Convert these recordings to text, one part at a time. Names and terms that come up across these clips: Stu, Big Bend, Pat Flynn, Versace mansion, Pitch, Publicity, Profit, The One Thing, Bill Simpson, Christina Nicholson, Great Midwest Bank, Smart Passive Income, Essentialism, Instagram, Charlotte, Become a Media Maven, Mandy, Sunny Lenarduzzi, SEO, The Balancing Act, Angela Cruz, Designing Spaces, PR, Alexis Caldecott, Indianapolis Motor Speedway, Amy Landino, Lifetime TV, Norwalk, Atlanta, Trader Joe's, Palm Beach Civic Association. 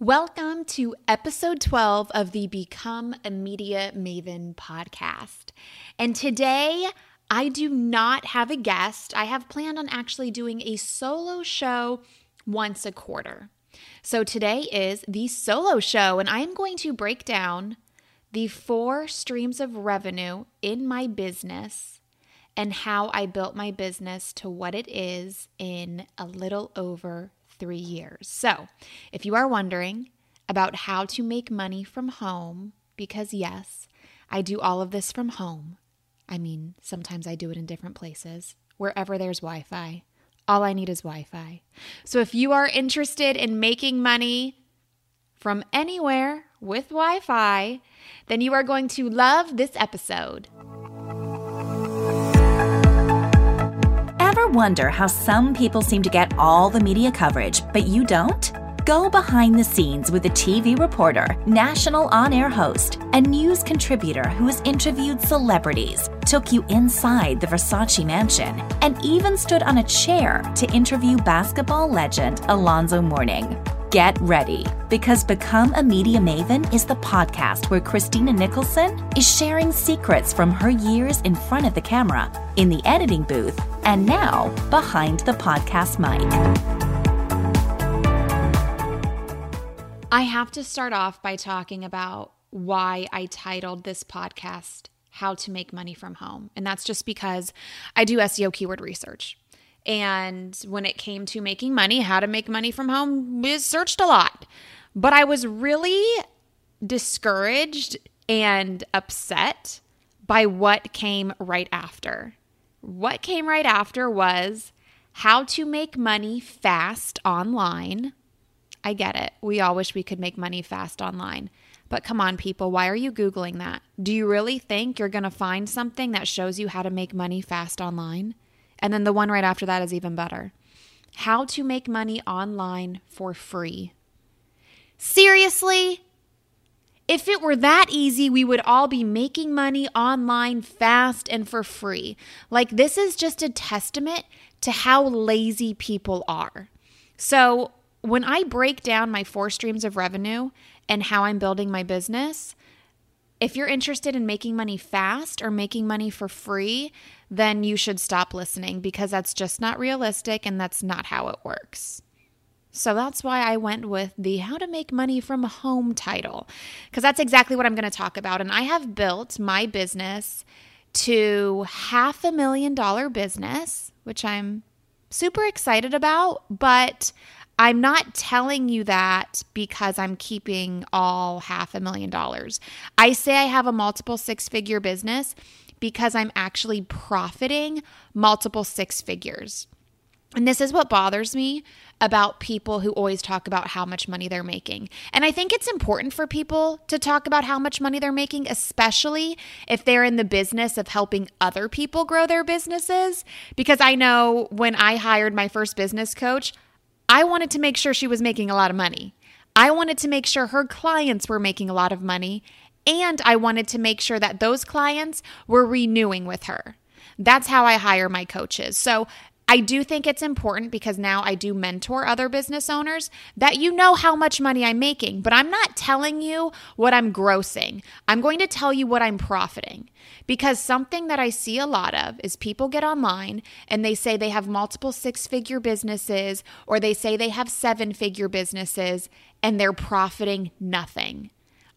Welcome to episode 12 of the Become a Media Maven podcast. And today, I do not have a guest. I have planned on actually doing a solo show once a quarter. So today is the solo show, and I am going to break down the 4 streams of revenue in my business and how I built my business to what it is in a little over 3 years. So if you are wondering about how to make money from home, because yes, I do all of this from home. I mean, sometimes I do it in different places, wherever there's Wi-Fi. All I need is Wi-Fi. So if you are interested in making money from anywhere with Wi-Fi, then you are going to love this episode. Ever wonder how some people seem to get all the media coverage, but you don't? Go behind the scenes with a TV reporter, national on-air host, and news contributor who has interviewed celebrities, took you inside the Versace mansion, and even stood on a chair to interview basketball legend Alonzo Mourning. Get ready, because Become a Media Maven is the podcast where Christina Nicholson is sharing secrets from her years in front of the camera, in the editing booth, and now behind the podcast mic. I have to start off by talking about why I titled this podcast, How to Make Money from Home. And that's just because I do SEO keyword research. And when it came to making money, how to make money from home is searched a lot. But I was really discouraged and upset by what came right after. What came right after was how to make money fast online. I get it. We all wish we could make money fast online. But come on, people, why are you Googling that? Do you really think you're going to find something that shows you how to make money fast online? And then the one right after that is even better. How to make money online for free. Seriously? If it were that easy, we would all be making money online fast and for free. Like, this is just a testament to how lazy people are. So when I break down my 4 streams of revenue and how I'm building my business, if you're interested in making money fast or making money for free, then you should stop listening, because that's just not realistic and that's not how it works. So that's why I went with the How to Make Money from Home title, because that's exactly what I'm going to talk about. And I have built my business to $500,000 business, which I'm super excited about, but I'm not telling you that because I'm keeping all $500,000. I say I have a multiple 6-figure business because I'm actually profiting multiple 6 figures. And this is what bothers me about people who always talk about how much money they're making. And I think it's important for people to talk about how much money they're making, especially if they're in the business of helping other people grow their businesses. Because I know when I hired my first business coach, I wanted to make sure she was making a lot of money. I wanted to make sure her clients were making a lot of money, and I wanted to make sure that those clients were renewing with her. That's how I hire my coaches. So I do think it's important, because now I do mentor other business owners, that you know how much money I'm making, but I'm not telling you what I'm grossing. I'm going to tell you what I'm profiting, because something that I see a lot of is people get online and they say they have multiple 6-figure businesses, or they say they have 7-figure businesses, and they're profiting nothing.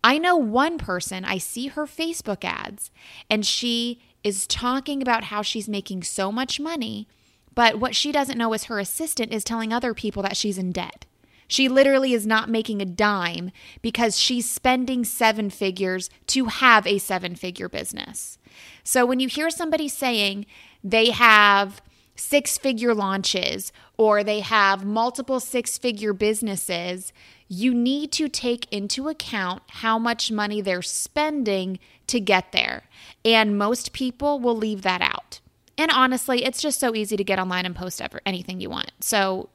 I know one person, I see her Facebook ads, and she is talking about how she's making so much money. But what she doesn't know is her assistant is telling other people that she's in debt. She literally is not making a dime because she's spending 7 figures to have a 7-figure business. So when you hear somebody saying they have 6-figure launches or they have multiple 6-figure businesses, you need to take into account how much money they're spending to get there. And most people will leave that out. And honestly, it's just so easy to get online and post anything you want. So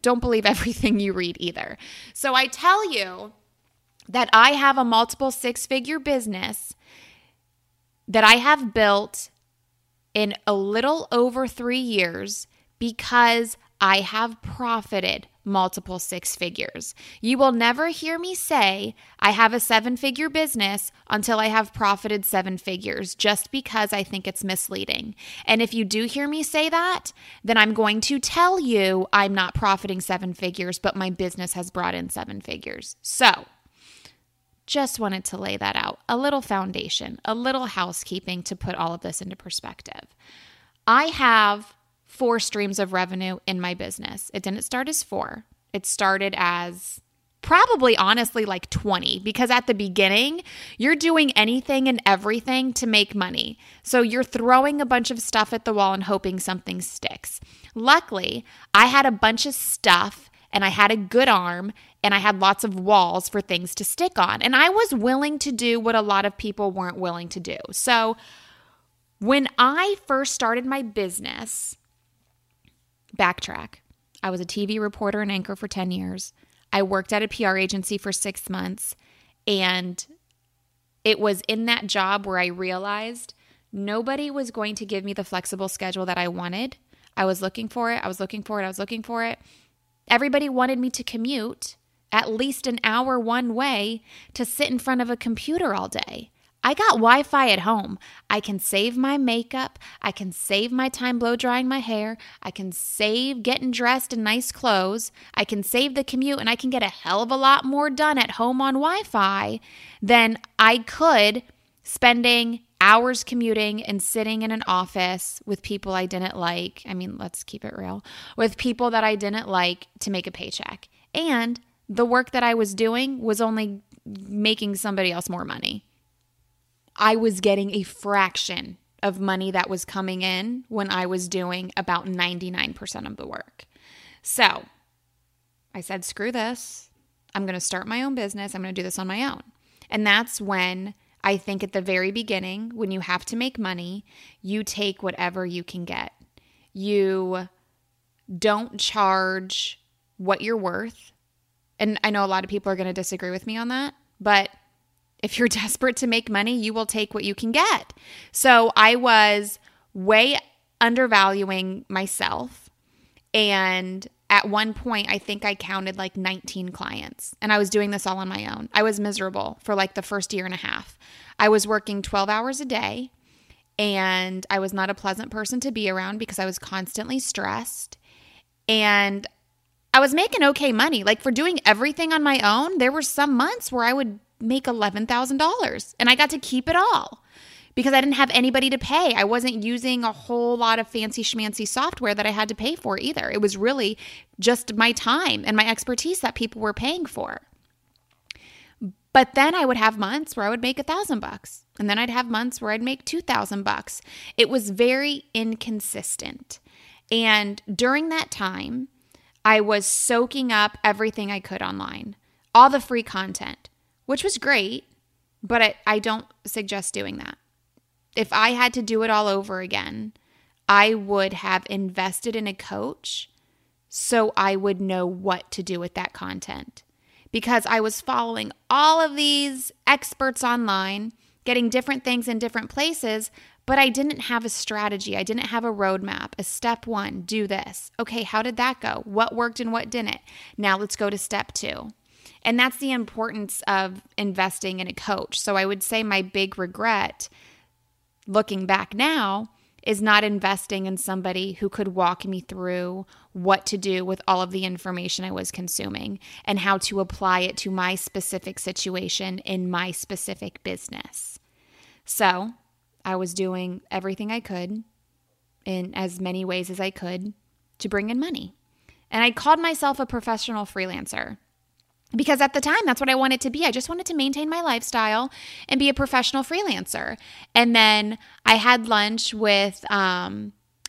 don't believe everything you read either. So I tell you that I have a multiple 6-figure business that I have built in a little over 3 years because I have profited multiple six figures. You will never hear me say I have a seven-figure business until I have profited seven figures, just because I think it's misleading. And if you do hear me say that, then I'm going to tell you I'm not profiting seven figures, but my business has brought in seven figures. So just wanted to lay that out, a little foundation, a little housekeeping to put all of this into perspective. I have 4 streams of revenue in my business. It didn't start as 4. It started as probably honestly like 20, because at the beginning, you're doing anything and everything to make money. So you're throwing a bunch of stuff at the wall and hoping something sticks. Luckily, I had a bunch of stuff and I had a good arm and I had lots of walls for things to stick on. And I was willing to do what a lot of people weren't willing to do. So when I first started my business, backtrack, I was a TV reporter and anchor for 10 years. I worked at a PR agency for 6 months. And it was in that job where I realized nobody was going to give me the flexible schedule that I wanted. I was looking for it. Everybody wanted me to commute at least an hour one way to sit in front of a computer all day. I got Wi-Fi at home. I can save my makeup. I can save my time blow drying my hair. I can save getting dressed in nice clothes. I can save the commute, and I can get a hell of a lot more done at home on Wi-Fi than I could spending hours commuting and sitting in an office with people I didn't like. I mean, let's keep it real, with people that I didn't like to make a paycheck. And the work that I was doing was only making somebody else more money. I was getting a fraction of money that was coming in when I was doing about 99% of the work. So I said, screw this. I'm going to start my own business. I'm going to do this on my own. And that's when I think at the very beginning, when you have to make money, you take whatever you can get. You don't charge what you're worth. And I know a lot of people are going to disagree with me on that, but if you're desperate to make money, you will take what you can get. So I was way undervaluing myself. And at one point, I think I counted like 19 clients. And I was doing this all on my own. I was miserable for like the first year and a half. I was working 12 hours a day. And I was not a pleasant person to be around because I was constantly stressed. And I was making okay money. Like for doing everything on my own, there were some months where I would make $11,000. And I got to keep it all because I didn't have anybody to pay. I wasn't using a whole lot of fancy schmancy software that I had to pay for either. It was really just my time and my expertise that people were paying for. But then I would have months where I would make $1,000. And then I'd have months where I'd make $2,000. It was very inconsistent. And during that time, I was soaking up everything I could online, all the free content, which was great, but I don't suggest doing that. If I had to do it all over again, I would have invested in a coach so I would know what to do with that content, because I was following all of these experts online, getting different things in different places, but I didn't have a strategy. I didn't have a roadmap, a step one, do this. Okay, how did that go? What worked and what didn't? Now let's go to step two. And that's the importance of investing in a coach. So I would say my big regret looking back now is not investing in somebody who could walk me through what to do with all of the information I was consuming and how to apply it to my specific situation in my specific business. So I was doing everything I could in as many ways as I could to bring in money. And I called myself a professional freelancer, because at the time, that's what I wanted to be. I just wanted to maintain my lifestyle and be a professional freelancer. And then I had lunch with a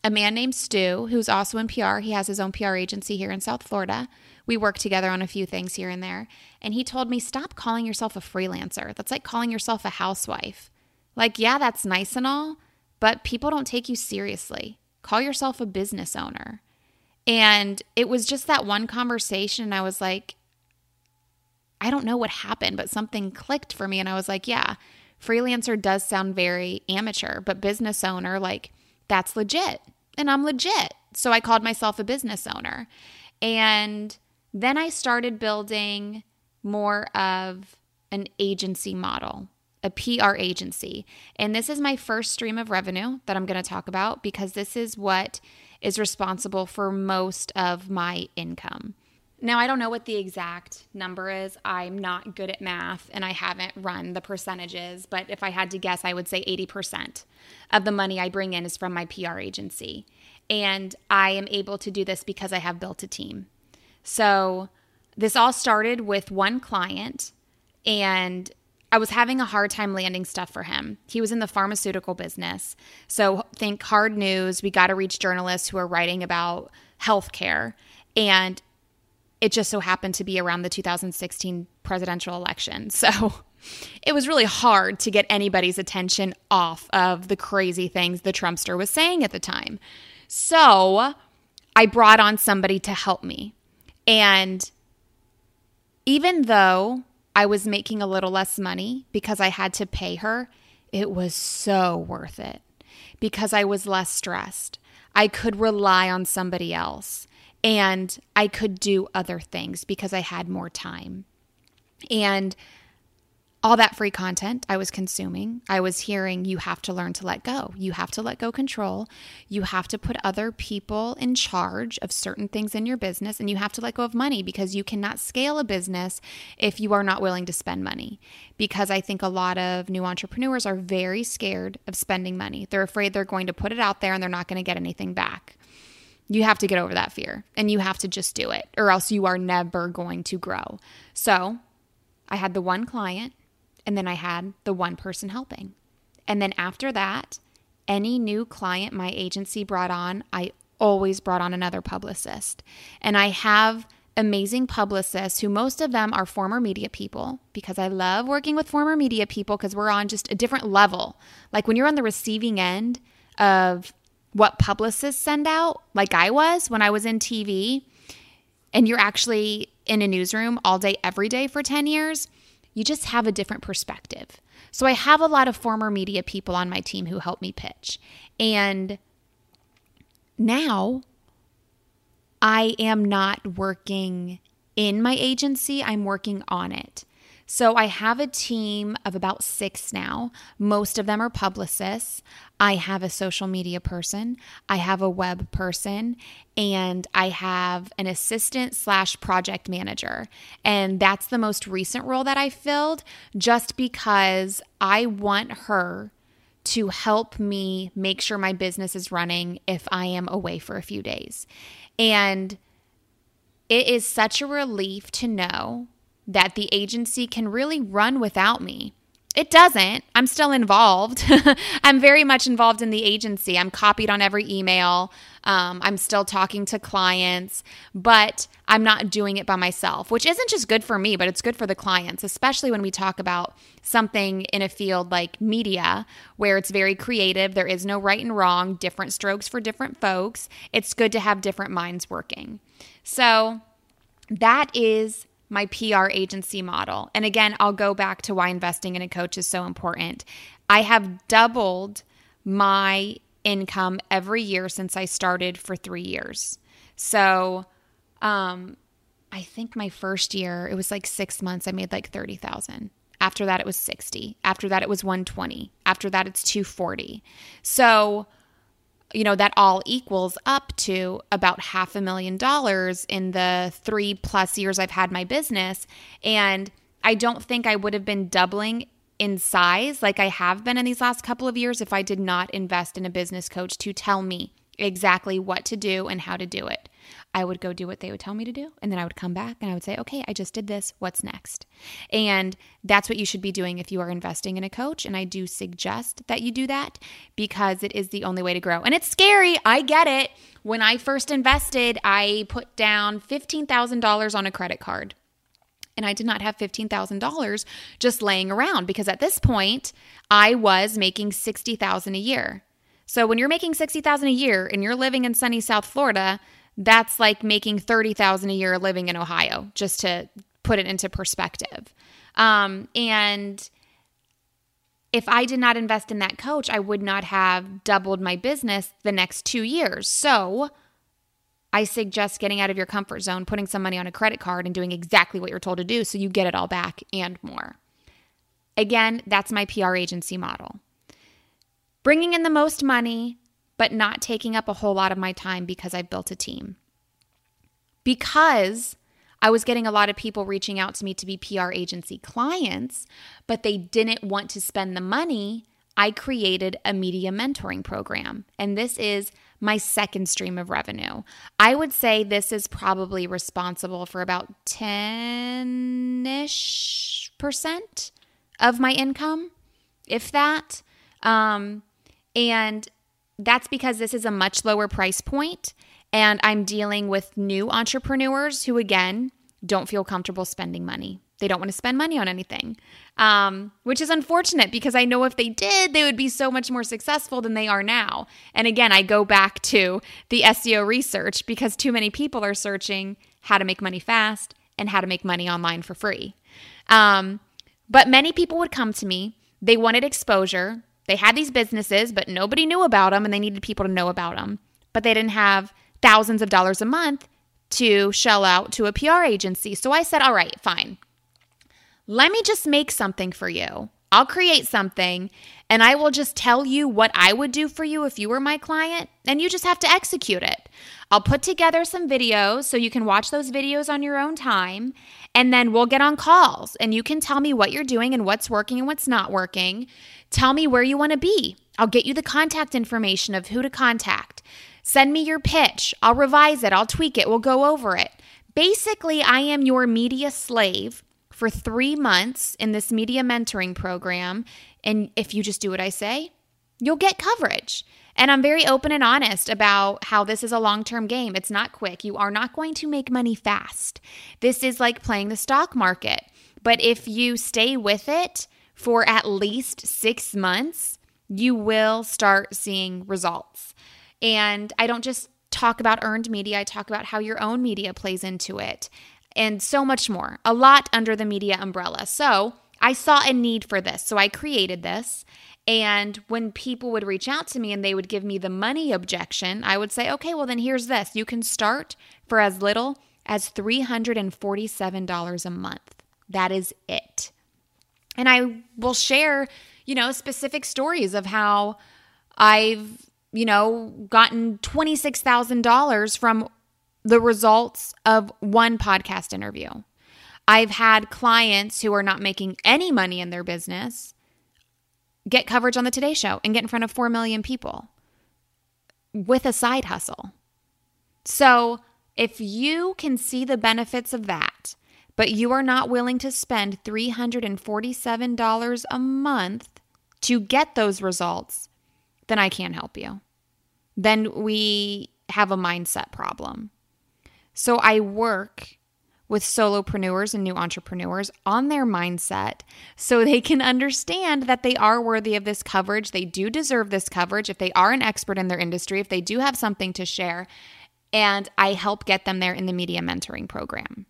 man named Stu, who's also in PR. He has his own PR agency here in South Florida. We work together on a few things here and there. And he told me, stop calling yourself a freelancer. That's like calling yourself a housewife. Like, yeah, that's nice and all, but people don't take you seriously. Call yourself a business owner. And it was just that one conversation, and I was like, I don't know what happened, but something clicked for me. And I was like, yeah, freelancer does sound very amateur, but business owner, like that's legit. And I'm legit. So I called myself a business owner. And Then I started building more of an agency model, a PR agency. And this is my first stream of revenue that I'm going to talk about because this is what is responsible for most of my income. Now, I don't know what the exact number is. I'm not good at math and I haven't run the percentages, but if I had to guess, I would say 80% of the money I bring in is from my PR agency. And I am able to do this because I have built a team. So this all started with one client, and I was having a hard time landing stuff for him. He was in the pharmaceutical business. So think hard news. We got to reach journalists who are writing about healthcare. And it just so happened to be around the 2016 presidential election. So it was really hard to get anybody's attention off of the crazy things the Trumpster was saying at the time. So I brought on somebody to help me. And even though I was making a little less money because I had to pay her, it was so worth it because I was less stressed. I could rely on somebody else and I could do other things because I had more time. And all that free content I was consuming, I was hearing, you have to learn to let go. You have to let go control. You have to put other people in charge of certain things in your business, and you have to let go of money because you cannot scale a business if you are not willing to spend money. Because I think a lot of new entrepreneurs are very scared of spending money. They're afraid they're going to put it out there and they're not going to get anything back. You have to get over that fear and you have to just do it, or else you are never going to grow. So I had the one client. And then I had the one person helping. And then after that, any new client my agency brought on, I always brought on another publicist. And I have amazing publicists who most of them are former media people because I love working with former media people because we're on just a different level. Like when you're on the receiving end of what publicists send out, like I was when I was in TV, and you're actually in a newsroom all day, every day for 10 years, you just have a different perspective. So I have a lot of former media people on my team who help me pitch. And now I am not working in my agency. I'm working on it. So I have a team of about 6 now. Most of them are publicists. I have a social media person. I have a web person. And I have an assistant/project manager. And that's the most recent role that I filled just because I want her to help me make sure my business is running if I am away for a few days. And it is such a relief to know that the agency can really run without me. It doesn't. I'm still involved. I'm very much involved in the agency. I'm copied on every email. I'm still talking to clients, but I'm not doing it by myself, which isn't just good for me, but it's good for the clients, especially when we talk about something in a field like media where it's very creative. There is no right and wrong, different strokes for different folks. It's good to have different minds working. So that is my PR agency model. And again, I'll go back to why investing in a coach is so important. I have doubled my income every year since I started for 3 years. So I think my first year, it was like 6 months, I made like $30,000. After that, it was $60,000. After that, it was $120,000. After that, it's $240,000. So that all equals up to about $500,000 in the 3+ years I've had my business. And I don't think I would have been doubling in size like I have been in these last couple of years if I did not invest in a business coach to tell me exactly what to do and how to do it. I would go do what they would tell me to do, and then I would come back and I would say, okay, I just did this. What's next? And that's what you should be doing if you are investing in a coach, and I do suggest that you do that because it is the only way to grow. And it's scary. I get it. When I first invested, I put down $15,000 on a credit card, and I did not have $15,000 just laying around because at this point, I was making $60,000 a year. So when you're making $60,000 a year and you're living in sunny South Florida, that's like making $30,000 a year living in Ohio, just to put it into perspective. And if I did not invest in that coach, I would not have doubled my business the next 2 years. So I suggest getting out of your comfort zone, putting some money on a credit card, and doing exactly what you're told to do so you get it all back and more. Again, that's my PR agency model. Bringing in the most money, but not taking up a whole lot of my time because I built a team. Because I was getting a lot of people reaching out to me to be PR agency clients, but they didn't want to spend the money, I created a media mentoring program. And this is my second stream of revenue. I would say this is probably responsible for about 10-ish percent of my income, if that. And that's because this is a much lower price point, and I'm dealing with new entrepreneurs who, again, don't feel comfortable spending money. They don't want to spend money on anything, which is unfortunate because I know if they did, they would be so much more successful than they are now. And again, I go back to the SEO research because too many people are searching how to make money fast and how to make money online for free. But many people would come to me. They wanted exposure. They had these businesses, but nobody knew about them and they needed people to know about them. But they didn't have thousands of dollars a month to shell out to a PR agency. So I said, all right, fine. Let me just make something for you. I'll create something and I will just tell you what I would do for you if you were my client and you just have to execute it. I'll put together some videos so you can watch those videos on your own time and then we'll get on calls and you can tell me what you're doing and what's working and what's not working. Tell me where you want to be. I'll get you the contact information of who to contact. Send me your pitch. I'll revise it. I'll tweak it. We'll go over it. Basically, I am your media slave for 3 months in this media mentoring program. And if you just do what I say, you'll get coverage. And I'm very open and honest about how this is a long-term game. It's not quick. You are not going to make money fast. This is like playing the stock market. But if you stay with it for at least 6 months, you will start seeing results. And I don't just talk about earned media. I talk about how your own media plays into it. And so much more, a lot under the media umbrella. So I saw a need for this. So I created this. And when people would reach out to me and they would give me the money objection, I would say, okay, well then here's this. You can start for as little as $347 a month. That is it. And I will share, specific stories of how I've, gotten $26,000 from the results of one podcast interview. I've had clients who are not making any money in their business get coverage on the Today Show and get in front of 4 million people with a side hustle. So if you can see the benefits of that, but you are not willing to spend $347 a month to get those results, then I can't help you. Then we have a mindset problem. So I work with solopreneurs and new entrepreneurs on their mindset so they can understand that they are worthy of this coverage. They do deserve this coverage if they are an expert in their industry, if they do have something to share, and I help get them there in the media mentoring program.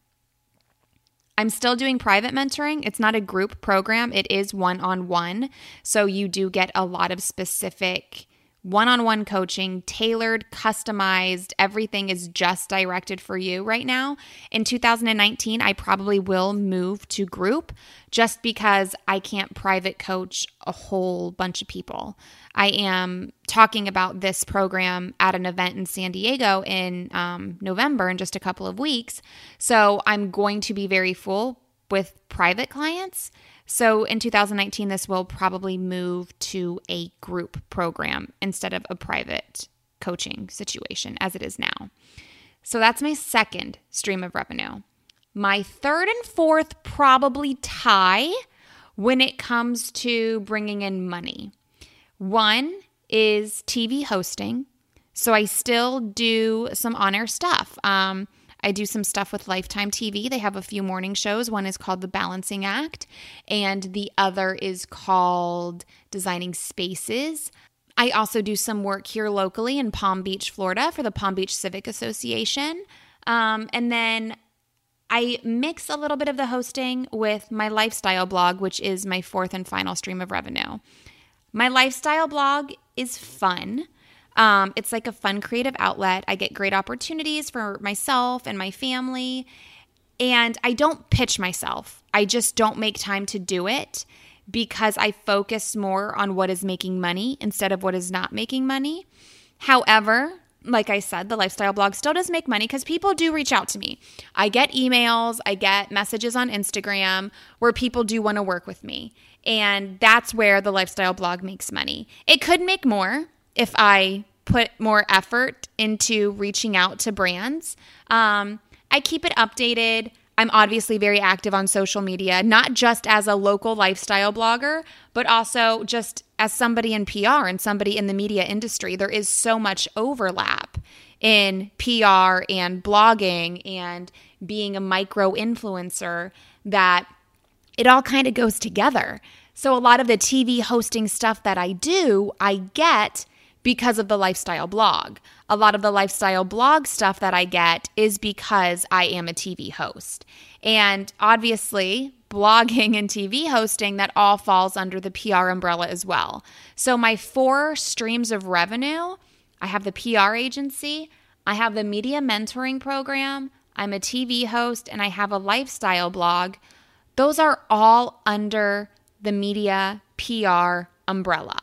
I'm still doing private mentoring. It's not a group program. It is one-on-one. So you do get a lot of specific one-on-one coaching, tailored, customized, everything is just directed for you right now. In 2019, I probably will move to group just because I can't private coach a whole bunch of people. I am talking about this program at an event in San Diego in November in just a couple of weeks. So I'm going to be very full with private clients. So in 2019, this will probably move to a group program instead of a private coaching situation as it is now. So that's my second stream of revenue. My third and fourth probably tie when it comes to bringing in money. One is TV hosting. So I still do some on-air stuff. I do some stuff with Lifetime TV. They have a few morning shows. One is called The Balancing Act, and the other is called Designing Spaces. I also do some work here locally in Palm Beach, Florida for the Palm Beach Civic Association. And then I mix a little bit of the hosting with my lifestyle blog, which is my fourth and final stream of revenue. My lifestyle blog is fun. It's like a fun creative outlet. I get great opportunities for myself and my family. And I don't pitch myself. I just don't make time to do it because I focus more on what is making money instead of what is not making money. However, like I said, the lifestyle blog still does make money because people do reach out to me. I get emails, I get messages on Instagram where people do want to work with me. And that's where the lifestyle blog makes money. It could make more if I put more effort into reaching out to brands. I keep it updated. I'm obviously very active on social media, not just as a local lifestyle blogger, but also just as somebody in PR and somebody in the media industry. There is so much overlap in PR and blogging and being a micro-influencer that it all kind of goes together. So a lot of the TV hosting stuff that I do, I get because of the lifestyle blog. A lot of the lifestyle blog stuff that I get is because I am a TV host. And obviously, blogging and TV hosting, that all falls under the PR umbrella as well. So my four streams of revenue, I have the PR agency, I have the media mentoring program, I'm a TV host, and I have a lifestyle blog. Those are all under the media PR umbrella.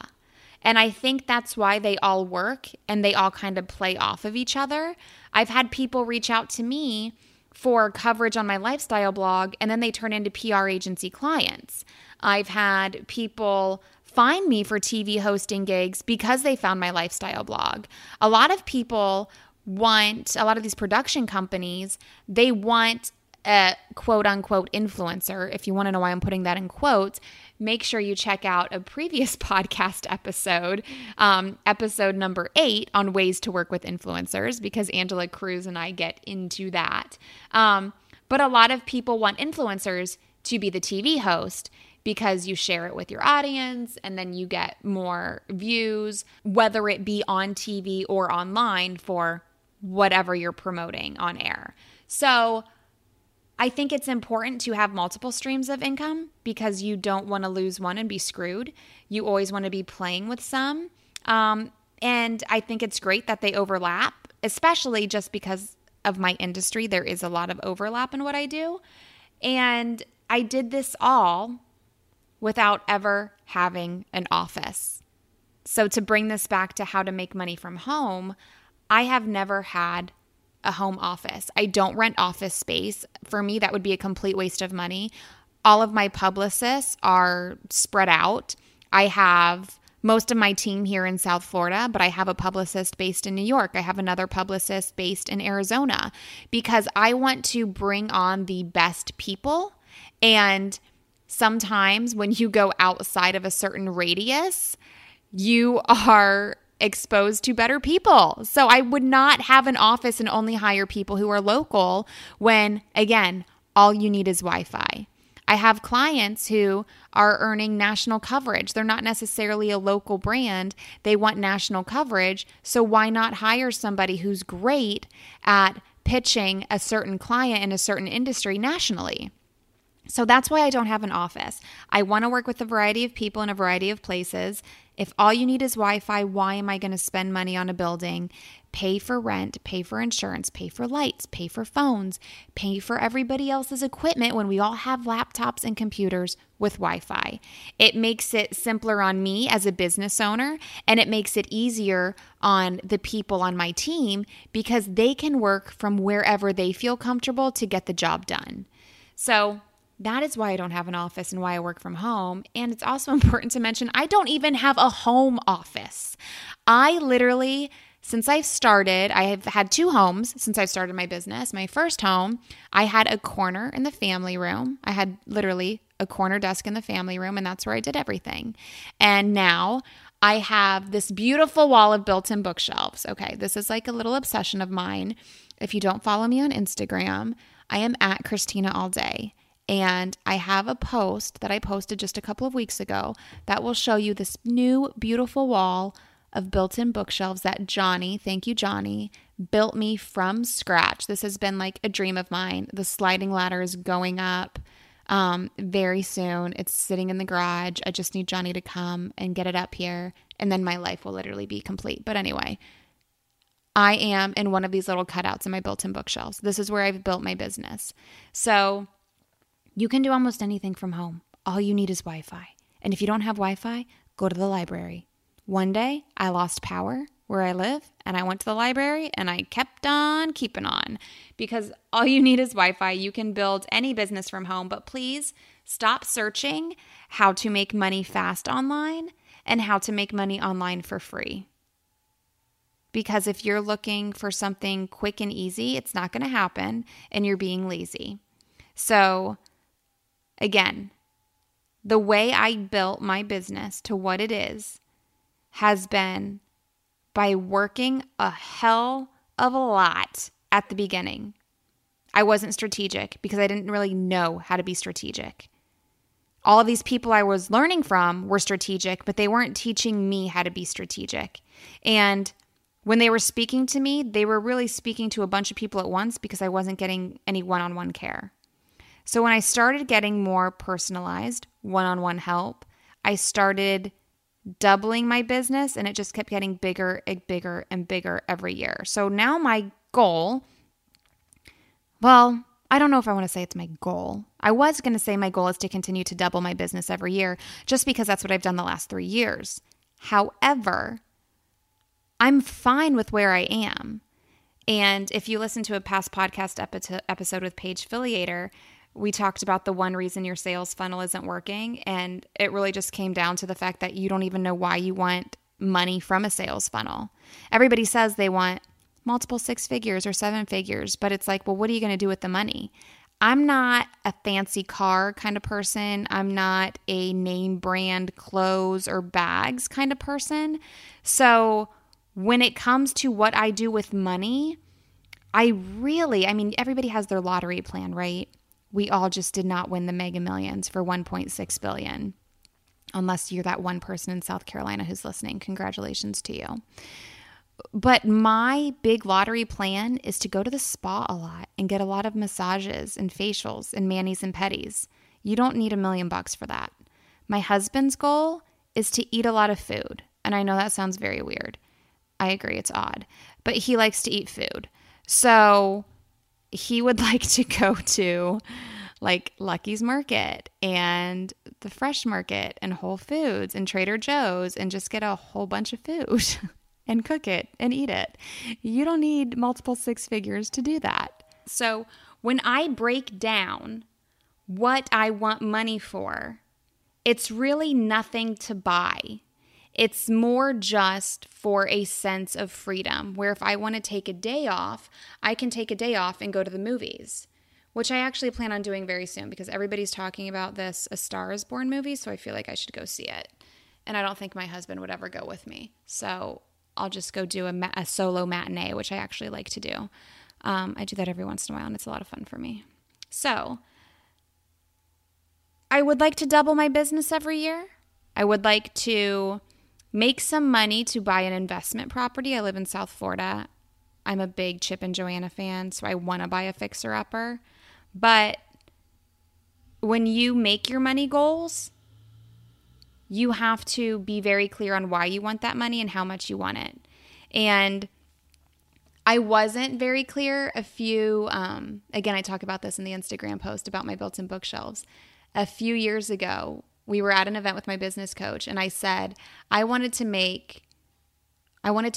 And I think that's why they all work and they all kind of play off of each other. I've had people reach out to me for coverage on my lifestyle blog, and then they turn into PR agency clients. I've had people find me for TV hosting gigs because they found my lifestyle blog. A lot of people want, a lot of these production companies, they want a quote-unquote influencer. If you want to know why I'm putting that in quotes, make sure you check out a previous podcast episode, episode number 8 on ways to work with influencers, because Angela Cruz and I get into that. But a lot of people want influencers to be the TV host because you share it with your audience and then you get more views, whether it be on TV or online for whatever you're promoting on air. So I think it's important to have multiple streams of income because you don't want to lose one and be screwed. You always want to be playing with some. And I think it's great that they overlap, especially just because of my industry. There is a lot of overlap in what I do. And I did this all without ever having an office. So to bring this back to how to make money from home, I have never had a home office. I don't rent office space. For me, that would be a complete waste of money. All of my publicists are spread out. I have most of my team here in South Florida, but I have a publicist based in New York. I have another publicist based in Arizona because I want to bring on the best people. And sometimes when you go outside of a certain radius, you are exposed to better people. So I would not have an office and only hire people who are local when, again, all you need is Wi-Fi. I have clients who are earning national coverage. They're not necessarily a local brand. They want national coverage. So why not hire somebody who's great at pitching a certain client in a certain industry nationally? So that's why I don't have an office. I want to work with a variety of people in a variety of places. If all you need is Wi-Fi, why am I going to spend money on a building, pay for rent, pay for insurance, pay for lights, pay for phones, pay for everybody else's equipment when we all have laptops and computers with Wi-Fi? It makes it simpler on me as a business owner, and it makes it easier on the people on my team because they can work from wherever they feel comfortable to get the job done. So that is why I don't have an office and why I work from home. And it's also important to mention, I don't even have a home office. I literally, since I've started, I have had 2 homes since I've started my business. My first home, I had a corner in the family room. I had literally a corner desk in the family room, and that's where I did everything. And now I have this beautiful wall of built-in bookshelves. Okay, this is like a little obsession of mine. If you don't follow me on Instagram, I am at Christina All Day. And I have a post that I posted just a couple of weeks ago that will show you this new beautiful wall of built-in bookshelves that Johnny, thank you Johnny, built me from scratch. This has been like a dream of mine. The sliding ladder is going up very soon. It's sitting in the garage. I just need Johnny to come and get it up here and then my life will literally be complete. But anyway, I am in one of these little cutouts in my built-in bookshelves. This is where I've built my business. So you can do almost anything from home. All you need is Wi-Fi. And if you don't have Wi-Fi, go to the library. One day, I lost power where I live, and I went to the library, and I kept on keeping on, because all you need is Wi-Fi. You can build any business from home, but please stop searching how to make money fast online and how to make money online for free. Because if you're looking for something quick and easy, it's not going to happen, and you're being lazy. So again, the way I built my business to what it is has been by working a hell of a lot at the beginning. I wasn't strategic because I didn't really know how to be strategic. All of these people I was learning from were strategic, but they weren't teaching me how to be strategic. And when they were speaking to me, they were really speaking to a bunch of people at once because I wasn't getting any one-on-one care. So when I started getting more personalized one-on-one help, I started doubling my business, and it just kept getting bigger and bigger and bigger every year. So now my goal, well, I don't know if I want to say it's my goal. I was going to say my goal is to continue to double my business every year, just because that's what I've done the last 3 years. However, I'm fine with where I am. And if you listen to a past podcast episode with Paige Filiator, we talked about the one reason your sales funnel isn't working, and it really just came down to the fact that you don't even know why you want money from a sales funnel. Everybody says they want multiple 6 figures or 7 figures, but it's like, well, what are you going to do with the money? I'm not a fancy car kind of person. I'm not a name brand clothes or bags kind of person. So when it comes to what I do with money, I mean, everybody has their lottery plan, right? We all just did not win the Mega Millions for $1.6 billion, unless you're that one person in South Carolina who's listening. Congratulations to you. But my big lottery plan is to go to the spa a lot and get a lot of massages and facials and manis and pedis. You don't need $1 million for that. My husband's goal is to eat a lot of food. And I know that sounds very weird. I agree, it's odd. But he likes to eat food. So he would like to go to like Lucky's Market and the Fresh Market and Whole Foods and Trader Joe's and just get a whole bunch of food and cook it and eat it. You don't need multiple 6 figures to do that. So when I break down what I want money for, it's really nothing to buy. It's more just for a sense of freedom, where if I want to take a day off, I can take a day off and go to the movies, which I actually plan on doing very soon because everybody's talking about this A Star is Born movie, so I feel like I should go see it. And I don't think my husband would ever go with me. So I'll just go do a solo matinee, which I actually like to do. I do that every once in a while, and it's a lot of fun for me. So I would like to double my business every year. I would like to make some money to buy an investment property. I live in South Florida. I'm a big Chip and Joanna fan, so I want to buy a fixer-upper. But when you make your money goals, you have to be very clear on why you want that money and how much you want it. And I wasn't very clear. Again, I talk about this in the Instagram post about my built-in bookshelves. A few years ago, we were at an event with my business coach, and I said I wanted to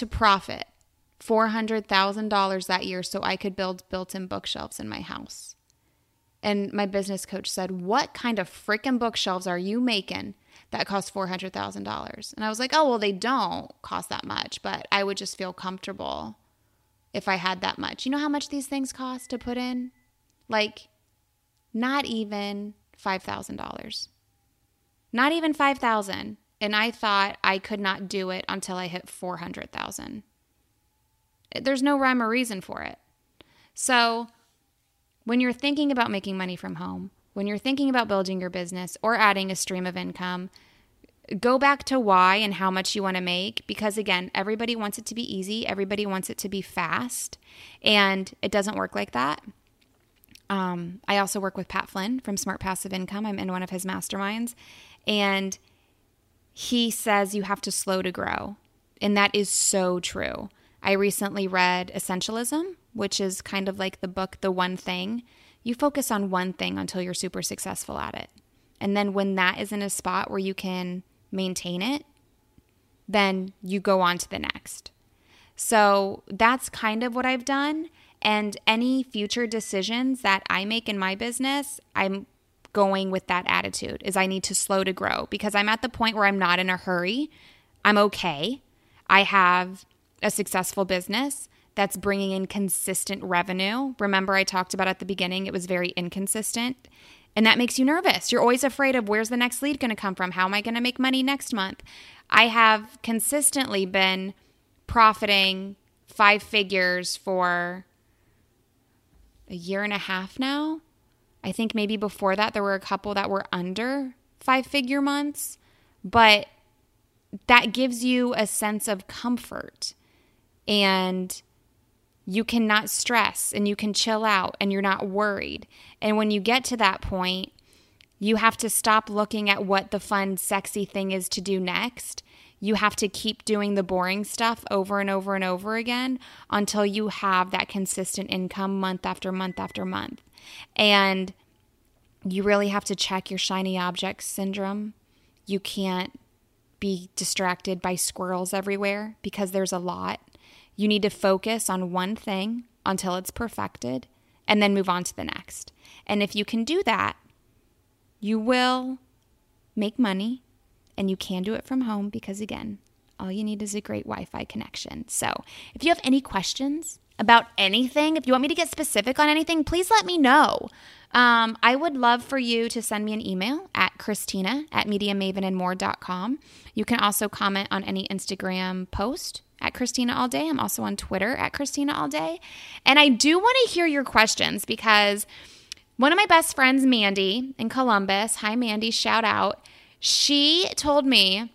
profit $400,000 that year so I could build built-in bookshelves in my house. And my business coach said, "What kind of freaking bookshelves are you making that cost $400,000?" And I was like, "Oh, well, they don't cost that much, but I would just feel comfortable if I had that much." You know how much these things cost to put in? Like not even $5,000. Not even $5,000, and I thought I could not do it until I hit $400,000. There's no rhyme or reason for it. So when you're thinking about making money from home, when you're thinking about building your business or adding a stream of income, go back to why and how much you want to make, because again, everybody wants it to be easy. Everybody wants it to be fast, and it doesn't work like that. I also work with Pat Flynn from Smart Passive Income. I'm in one of his masterminds, and He says you have to slow to grow. And that is so true. I recently read Essentialism, which is kind of like the book, The One Thing. You focus on one thing until you're super successful at it. And then when that is in a spot where you can maintain it, then you go on to the next. So that's kind of what I've done. And any future decisions that I make in my business, I'm going with that attitude, is I need to slow to grow because I'm at the point where I'm not in a hurry. I'm okay. I have a successful business that's bringing in consistent revenue. Remember I talked about at the beginning, it was very inconsistent. And that makes you nervous. You're always afraid of where's the next lead going to come from? How am I going to make money next month? I have consistently been profiting 5 figures for a year and a half now. I think maybe before that there were a couple that were under 5-figure months, but that gives you a sense of comfort and you cannot stress and you can chill out and you're not worried. And when you get to that point, you have to stop looking at what the fun, sexy thing is to do next. You have to keep doing the boring stuff over and over and over again until you have that consistent income month after month after month. And you really have to check your shiny object syndrome. You can't be distracted by squirrels everywhere because there's a lot. You need to focus on one thing until it's perfected and then move on to the next. And if you can do that, you will make money and you can do it from home because, again, all you need is a great Wi-Fi connection. So if you have any questions about anything, if you want me to get specific on anything, please let me know. I would love for you to send me an email at Christina@MediaMavenAndMore.com. You can also comment on any Instagram post at Christina All Day. I'm also on Twitter at Christina All Day. And I do want to hear your questions because one of my best friends, Mandy, in Columbus, hi Mandy, shout out, she told me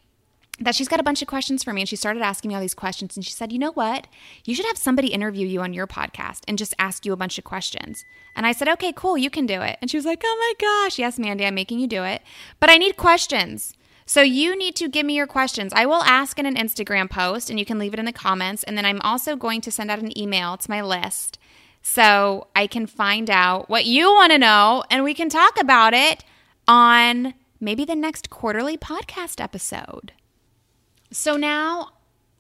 that she's got a bunch of questions for me, and she started asking me all these questions, and she said, you know what? You should have somebody interview you on your podcast and just ask you a bunch of questions. And I said, okay, cool, you can do it. And she was like, oh my gosh, yes, Mandy, I'm making you do it, but I need questions. So you need to give me your questions. I will ask in an Instagram post, and you can leave it in the comments, and then I'm also going to send out an email to my list so I can find out what you want to know, and we can talk about it on maybe the next quarterly podcast episode. So now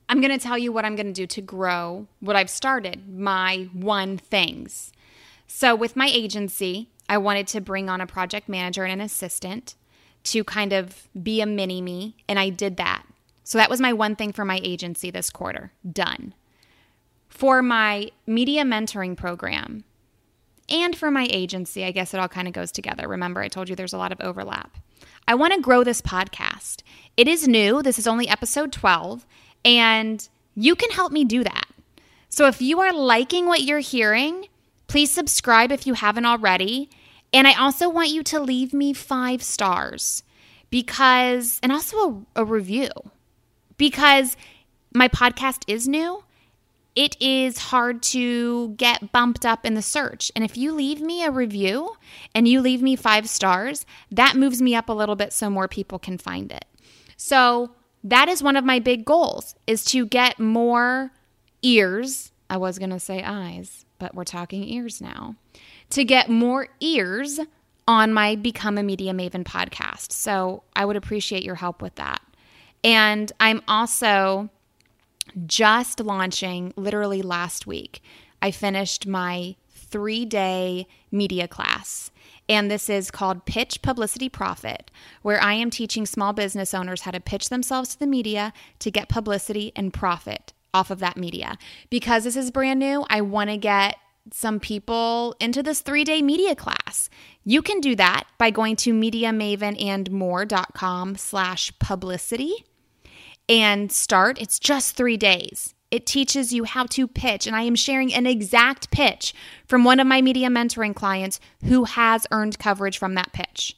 I'm going to tell you what I'm going to do to grow what I've started, my one things. So with my agency, I wanted to bring on a project manager and an assistant to kind of be a mini me, and I did that. So that was my one thing for my agency this quarter, done. For my media mentoring program and for my agency, I guess it all kind of goes together. Remember, I told you there's a lot of overlap. I want to grow this podcast. It is new. This is only episode 12, and you can help me do that. So if you are liking what you're hearing, please subscribe if you haven't already. And I also want you to leave me 5 stars because, and also a review, because my podcast is new. It is hard to get bumped up in the search. And if you leave me a review and you leave me 5 stars, that moves me up a little bit so more people can find it. So that is one of my big goals, is to get more ears. I was going to say eyes, but we're talking ears now. To get more ears on my Become a Media Maven podcast. So I would appreciate your help with that. And I'm also just launching literally last week. I finished my 3-day media class, and this is called Pitch, Publicity, Profit, where I am teaching small business owners how to pitch themselves to the media to get publicity and profit off of that media. Because this is brand new, I want to get some people into this 3-day media class. You can do that by going to MediaMavenAndMore.com/publicity. And start. It's just 3 days. It teaches you how to pitch, and I am sharing an exact pitch from one of my media mentoring clients who has earned coverage from that pitch.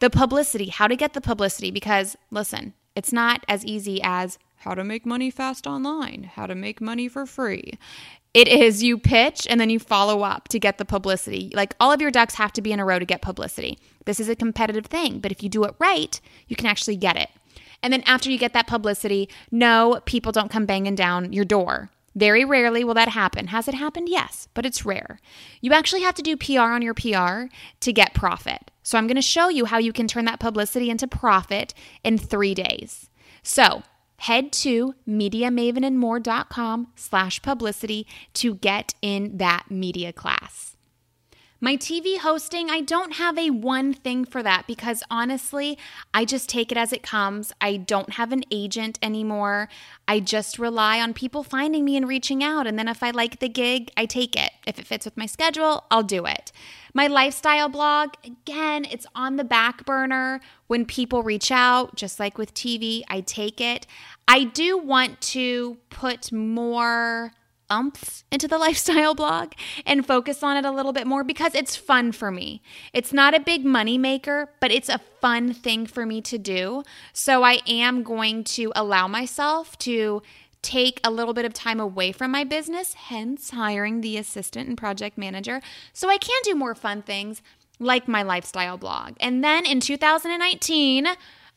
The publicity, how to get the publicity, because listen, it's not as easy as how to make money fast online, how to make money for free. It is you pitch and then you follow up to get the publicity. Like all of your ducks have to be in a row to get publicity. This is a competitive thing, but if you do it right, you can actually get it. And then after you get that publicity, no, people don't come banging down your door. Very rarely will that happen. Has it happened? Yes, but it's rare. You actually have to do PR on your PR to get profit. So I'm going to show you how you can turn that publicity into profit in 3 days. So head to MediaMavenAndMore.com/publicity to get in that media class. My TV hosting, I don't have a one thing for that because honestly, I just take it as it comes. I don't have an agent anymore. I just rely on people finding me and reaching out. And then if I like the gig, I take it. If it fits with my schedule, I'll do it. My lifestyle blog, again, it's on the back burner. When people reach out, just like with TV, I take it. I do want to put more umph into the lifestyle blog and focus on it a little bit more because it's fun for me. It's not a big money maker, but it's a fun thing for me to do. So I am going to allow myself to take a little bit of time away from my business, hence hiring the assistant and project manager, so I can do more fun things like my lifestyle blog. And then in 2019,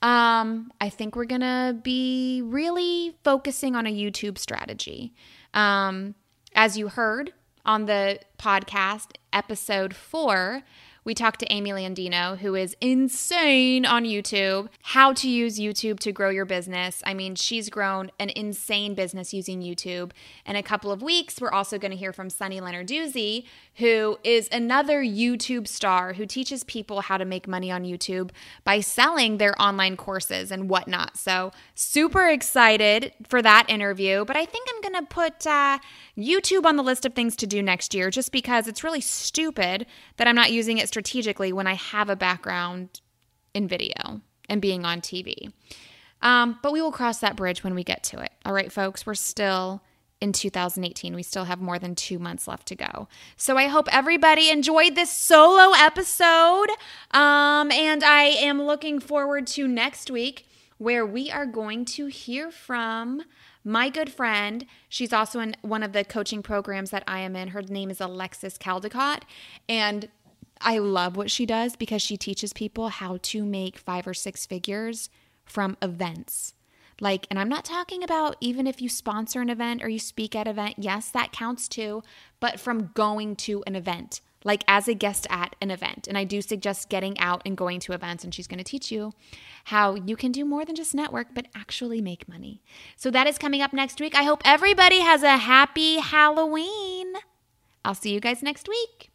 I think we're gonna be really focusing on a YouTube strategy. As you heard on the podcast, episode 4, we talked to Amy Landino, who is insane on YouTube, how to use YouTube to grow your business. I mean, she's grown an insane business using YouTube. In a couple of weeks, we're also going to hear from Sunny Lenarduzzi, who is another YouTube star who teaches people how to make money on YouTube by selling their online courses and whatnot. So super excited for that interview. But I think I'm going to put YouTube on the list of things to do next year just because it's really stupid that I'm not using it strategically when I have a background in video and being on TV. But we will cross that bridge when we get to it. All right, folks, we're still in 2018. We still have more than 2 months left to go. So I hope everybody enjoyed this solo episode. And I am looking forward to next week where we are going to hear from my good friend. She's also in one of the coaching programs that I am in. Her name is Alexis Caldecott. And I love what she does because she teaches people how to make 5 or 6 figures from events. Like, and I'm not talking about even if you sponsor an event or you speak at an event. Yes, that counts too, but from going to an event, like as a guest at an event. And I do suggest getting out and going to events, and she's going to teach you how you can do more than just network, but actually make money. So that is coming up next week. I hope everybody has a happy Halloween. I'll see you guys next week.